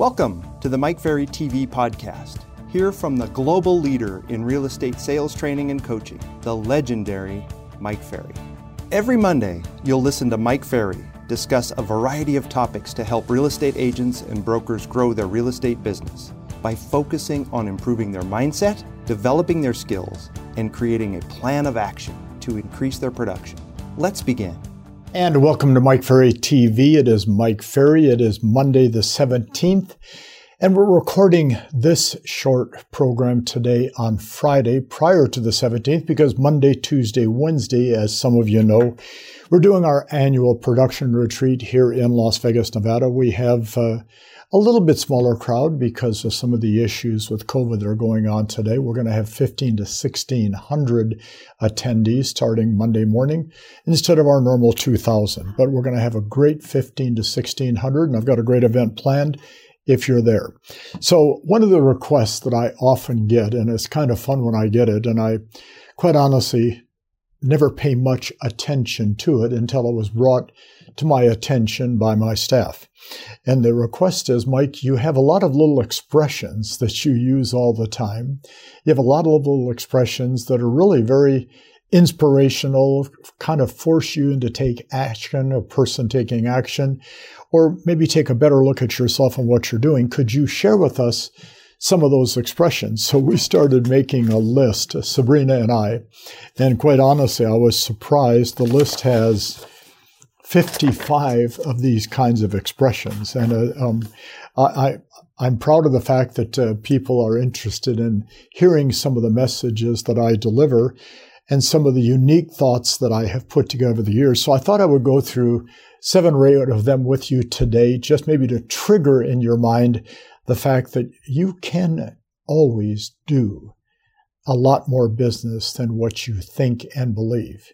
Welcome to the Mike Ferry TV podcast. Hear from the global leader in real estate sales training and coaching, the legendary Mike Ferry. Every Monday, you'll listen to Mike Ferry discuss a variety of topics to help real estate agents and brokers grow their real estate business by focusing on improving their mindset, developing their skills, and creating a plan of action to increase their production. Let's begin. And welcome to Mike Ferry TV. It is Mike Ferry. It is Monday the 17th, and we're recording this short program today on Friday prior to the 17th because Monday, Tuesday, Wednesday, as some of you know, we're doing our annual production retreat here in Las Vegas, Nevada. We have a little bit smaller crowd because of some of the issues with COVID that are going on today. We're going to have 15 to 1,600 attendees starting Monday morning instead of our normal 2,000. But we're going to have a great 15 to 1,600, and I've got a great event planned if you're there. So one of the requests that I often get, and it's kind of fun when I get it, and I quite honestly never pay much attention to it until it was brought to my attention by my staff. And the request is, Mike, you have a lot of little expressions that you use all the time. You have a lot of little expressions that are really very inspirational, kind of force you into take action, a person taking action, or maybe take a better look at yourself and what you're doing. Could you share with us some of those expressions? So we started making a list, Sabrina and I, and quite honestly, I was surprised. The list has 55 of these kinds of expressions, and I'm proud of the fact that people are interested in hearing some of the messages that I deliver and some of the unique thoughts that I have put together over the years. So I thought I would go through 7 or 8 of them with you today, just maybe to trigger in your mind the fact that you can always do a lot more business than what you think and believe.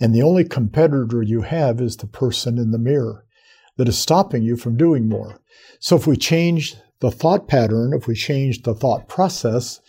And the only competitor you have is the person in the mirror that is stopping you from doing more. So if we change the thought pattern, if we change the thought process,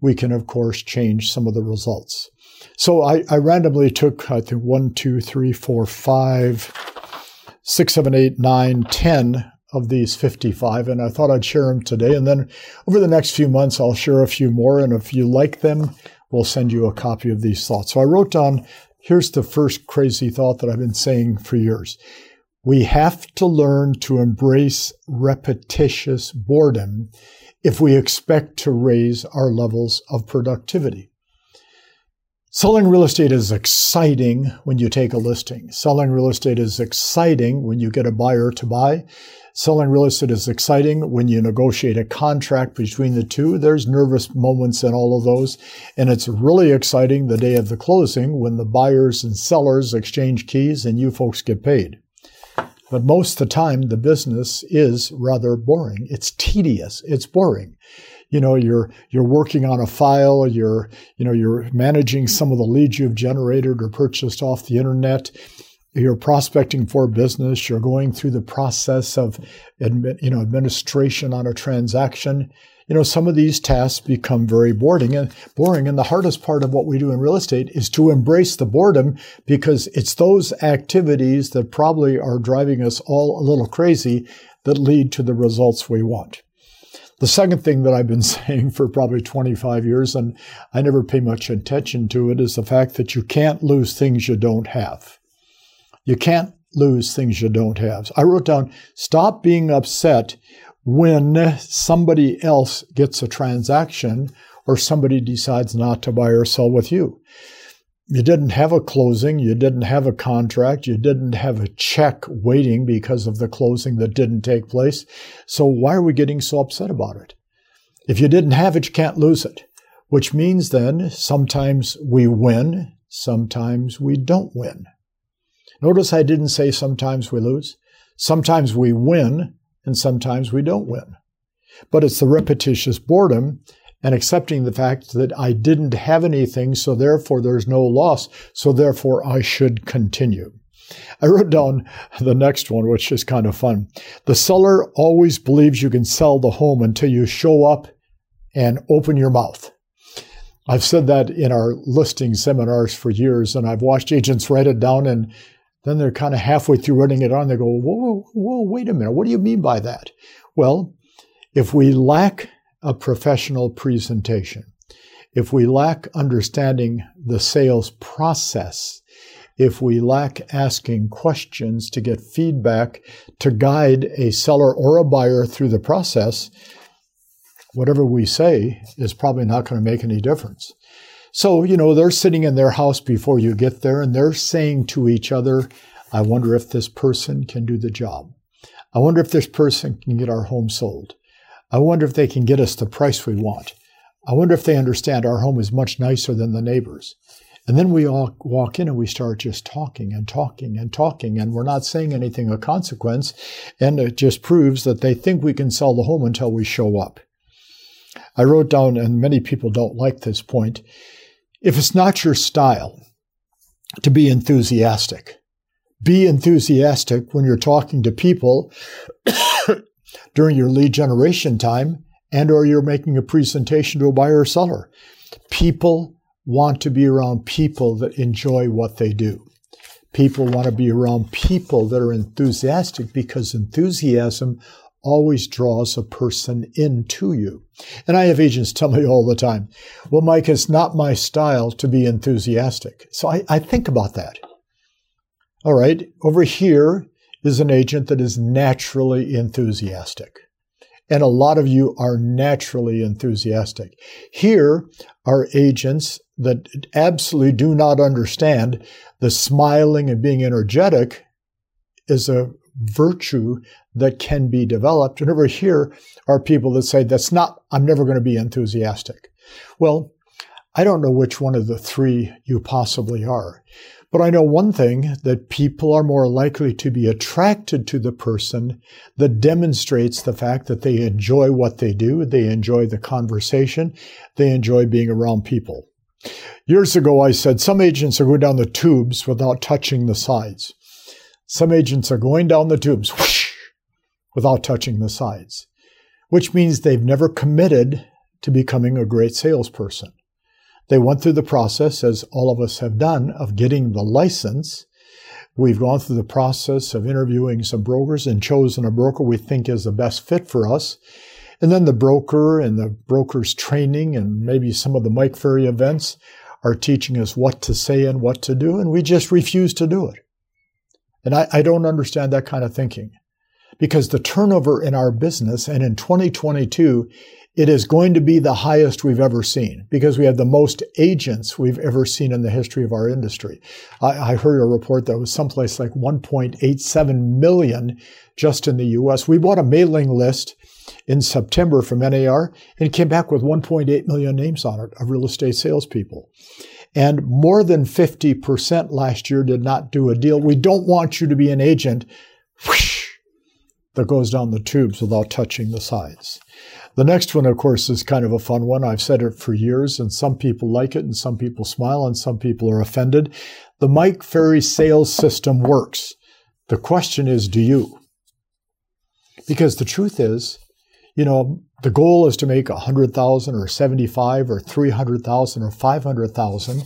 we can, of course, change some of the results. So I randomly took, I think, 1, 2, 3, 4, 5, 6, 7, 8, 9, 10 of these 55, and I thought I'd share them today. And then over the next few months, I'll share a few more. And if you like them, we'll send you a copy of these thoughts. So I wrote down, here's the first crazy thought that I've been saying for years. We have to learn to embrace repetitious boredom if we expect to raise our levels of productivity. Selling real estate is exciting when you take a listing. Selling real estate is exciting when you get a buyer to buy. Selling real estate is exciting when you negotiate a contract between the two. There's nervous moments in all of those. And it's really exciting the day of the closing when the buyers and sellers exchange keys and you folks get paid. But most of the time, the business is rather boring. It's tedious. It's boring. You know, you're working on a file, you're managing some of the leads you've generated or purchased off the internet, you're prospecting for business, you're going through the process of administration on a transaction. You know, some of these tasks become very boring. And the hardest part of what we do in real estate is to embrace the boredom, because it's those activities that probably are driving us all a little crazy that lead to the results we want. The second thing that I've been saying for probably 25 years, and I never pay much attention to it, is the fact that you can't lose things you don't have. You can't lose things you don't have. I wrote down, stop being upset when somebody else gets a transaction or somebody decides not to buy or sell with you. You didn't have a closing, you didn't have a contract, you didn't have a check waiting because of the closing that didn't take place. So why are we getting so upset about it? If you didn't have it, you can't lose it, which means then sometimes we win, sometimes we don't win. Notice I didn't say sometimes we lose. Sometimes we win, and sometimes we don't win. But it's the repetitious boredom and accepting the fact that I didn't have anything, so therefore there's no loss, so therefore I should continue. I wrote down the next one, which is kind of fun. The seller always believes you can sell the home until you show up and open your mouth. I've said that in our listing seminars for years, and I've watched agents write it down, and then they're kind of halfway through writing it on. They go, whoa, wait a minute. What do you mean by that? Well, If we lack a professional presentation, if we lack understanding the sales process, if we lack asking questions to get feedback to guide a seller or a buyer through the process, whatever we say is probably not going to make any difference. So, you know, they're sitting in their house before you get there, and they're saying to each other, I wonder if this person can do the job. I wonder if this person can get our home sold. I wonder if they can get us the price we want. I wonder if they understand our home is much nicer than the neighbor's. And then we all walk in and we start just talking and talking and talking, and we're not saying anything of consequence, and it just proves that they think we can sell the home until we show up. I wrote down, and many people don't like this point, if it's not your style to be enthusiastic when you're talking to people during your lead generation time and or you're making a presentation to a buyer or seller. People want to be around people that enjoy what they do. People want to be around people that are enthusiastic because enthusiasm always draws a person into you. And I have agents tell me all the time, well, Mike, it's not my style to be enthusiastic. So I think about that. All right, over here is an agent that is naturally enthusiastic. And a lot of you are naturally enthusiastic. Here are agents that absolutely do not understand the smiling and being energetic is a virtue that can be developed. And over here are people that say, I'm never going to be enthusiastic. Well, I don't know which one of the three you possibly are. But I know one thing, that people are more likely to be attracted to the person that demonstrates the fact that they enjoy what they do, they enjoy the conversation, they enjoy being around people. Years ago, I said some agents are going down the tubes without touching the sides. Some agents are going down the tubes whoosh, without touching the sides, which means they've never committed to becoming a great salesperson. They went through the process, as all of us have done, of getting the license. We've gone through the process of interviewing some brokers and chosen a broker we think is the best fit for us. And then the broker and the broker's training and maybe some of the Mike Ferry events are teaching us what to say and what to do, and we just refuse to do it. And I don't understand that kind of thinking, because the turnover in our business, and in 2022, it is going to be the highest we've ever seen, because we have the most agents we've ever seen in the history of our industry. I heard a report that was someplace like 1.87 million just in the U.S. We bought a mailing list in September from NAR and came back with 1.8 million names on it of real estate salespeople. And more than 50% last year did not do a deal. We don't want you to be an agent that goes down the tubes without touching the sides. The next one, of course, is kind of a fun one. I've said it for years, and some people like it, and some people smile, and some people are offended. The Mike Ferry sales system works. The question is, do you? Because the truth is, you know, the goal is to make 100,000 or 75 or 300,000 or 500,000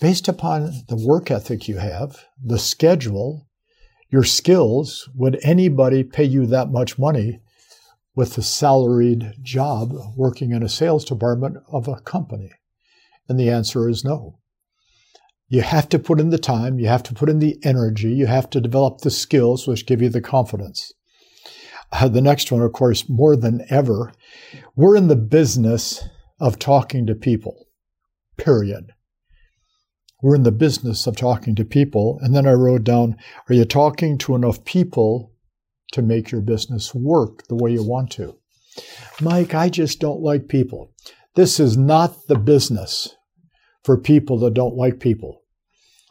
based upon the work ethic you have, the schedule, your skills. Would anybody pay you that much money with a salaried job working in a sales department of a company? And the answer is no. You have to put in the time, you have to put in the energy, you have to develop the skills which give you the confidence. The next one, of course, more than ever, we're in the business of talking to people, period. We're in the business of talking to people. And then I wrote down, are you talking to enough people to make your business work the way you want to? Mike, I just don't like people. This is not the business for people that don't like people.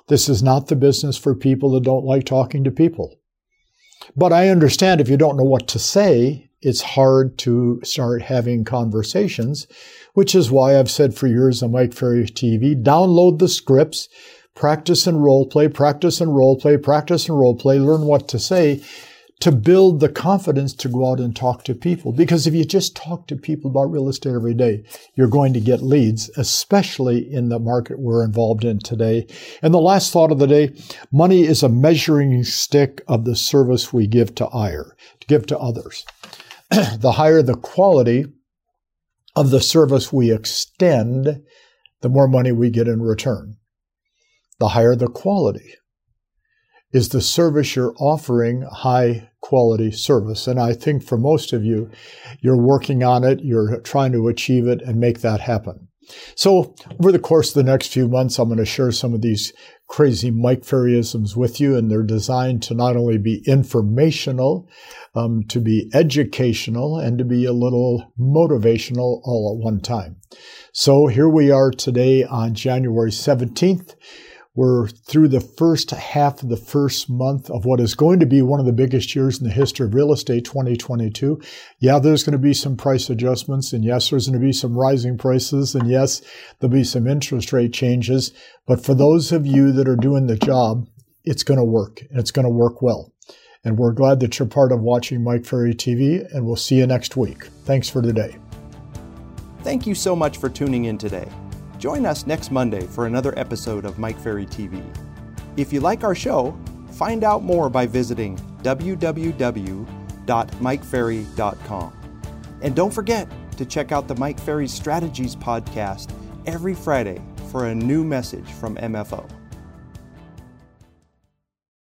This is not the business for people that don't like talking to people. But I understand if you don't know what to say, it's hard to start having conversations, which is why I've said for years on Mike Ferry TV, download the scripts, practice and role play, practice and role play, practice and role play, learn what to say, to build the confidence to go out and talk to people. Because if you just talk to people about real estate every day, you're going to get leads, especially in the market we're involved in today. And the last thought of the day, money is a measuring stick of the service we give to others. the higher the quality of the service we extend, the more money we get in return. The higher the quality. Is the service you're offering high quality service? And I think for most of you, you're working on it, you're trying to achieve it and make that happen. So over the course of the next few months, I'm going to share some of these crazy Mike Ferryisms with you, and they're designed to not only be informational, to be educational, and to be a little motivational all at one time. So here we are today on January 17th. We're through the first half of the first month of what is going to be one of the biggest years in the history of real estate, 2022. Yeah, there's going to be some price adjustments, and yes, there's going to be some rising prices, and yes, there'll be some interest rate changes. But for those of you that are doing the job, it's going to work, and it's going to work well. And we're glad that you're part of watching Mike Ferry TV, and we'll see you next week. Thanks for today. Thank you so much for tuning in today. Join us next Monday for another episode of Mike Ferry TV. If you like our show, find out more by visiting www.mikeferry.com. And don't forget to check out the Mike Ferry Strategies podcast every Friday for a new message from MFO.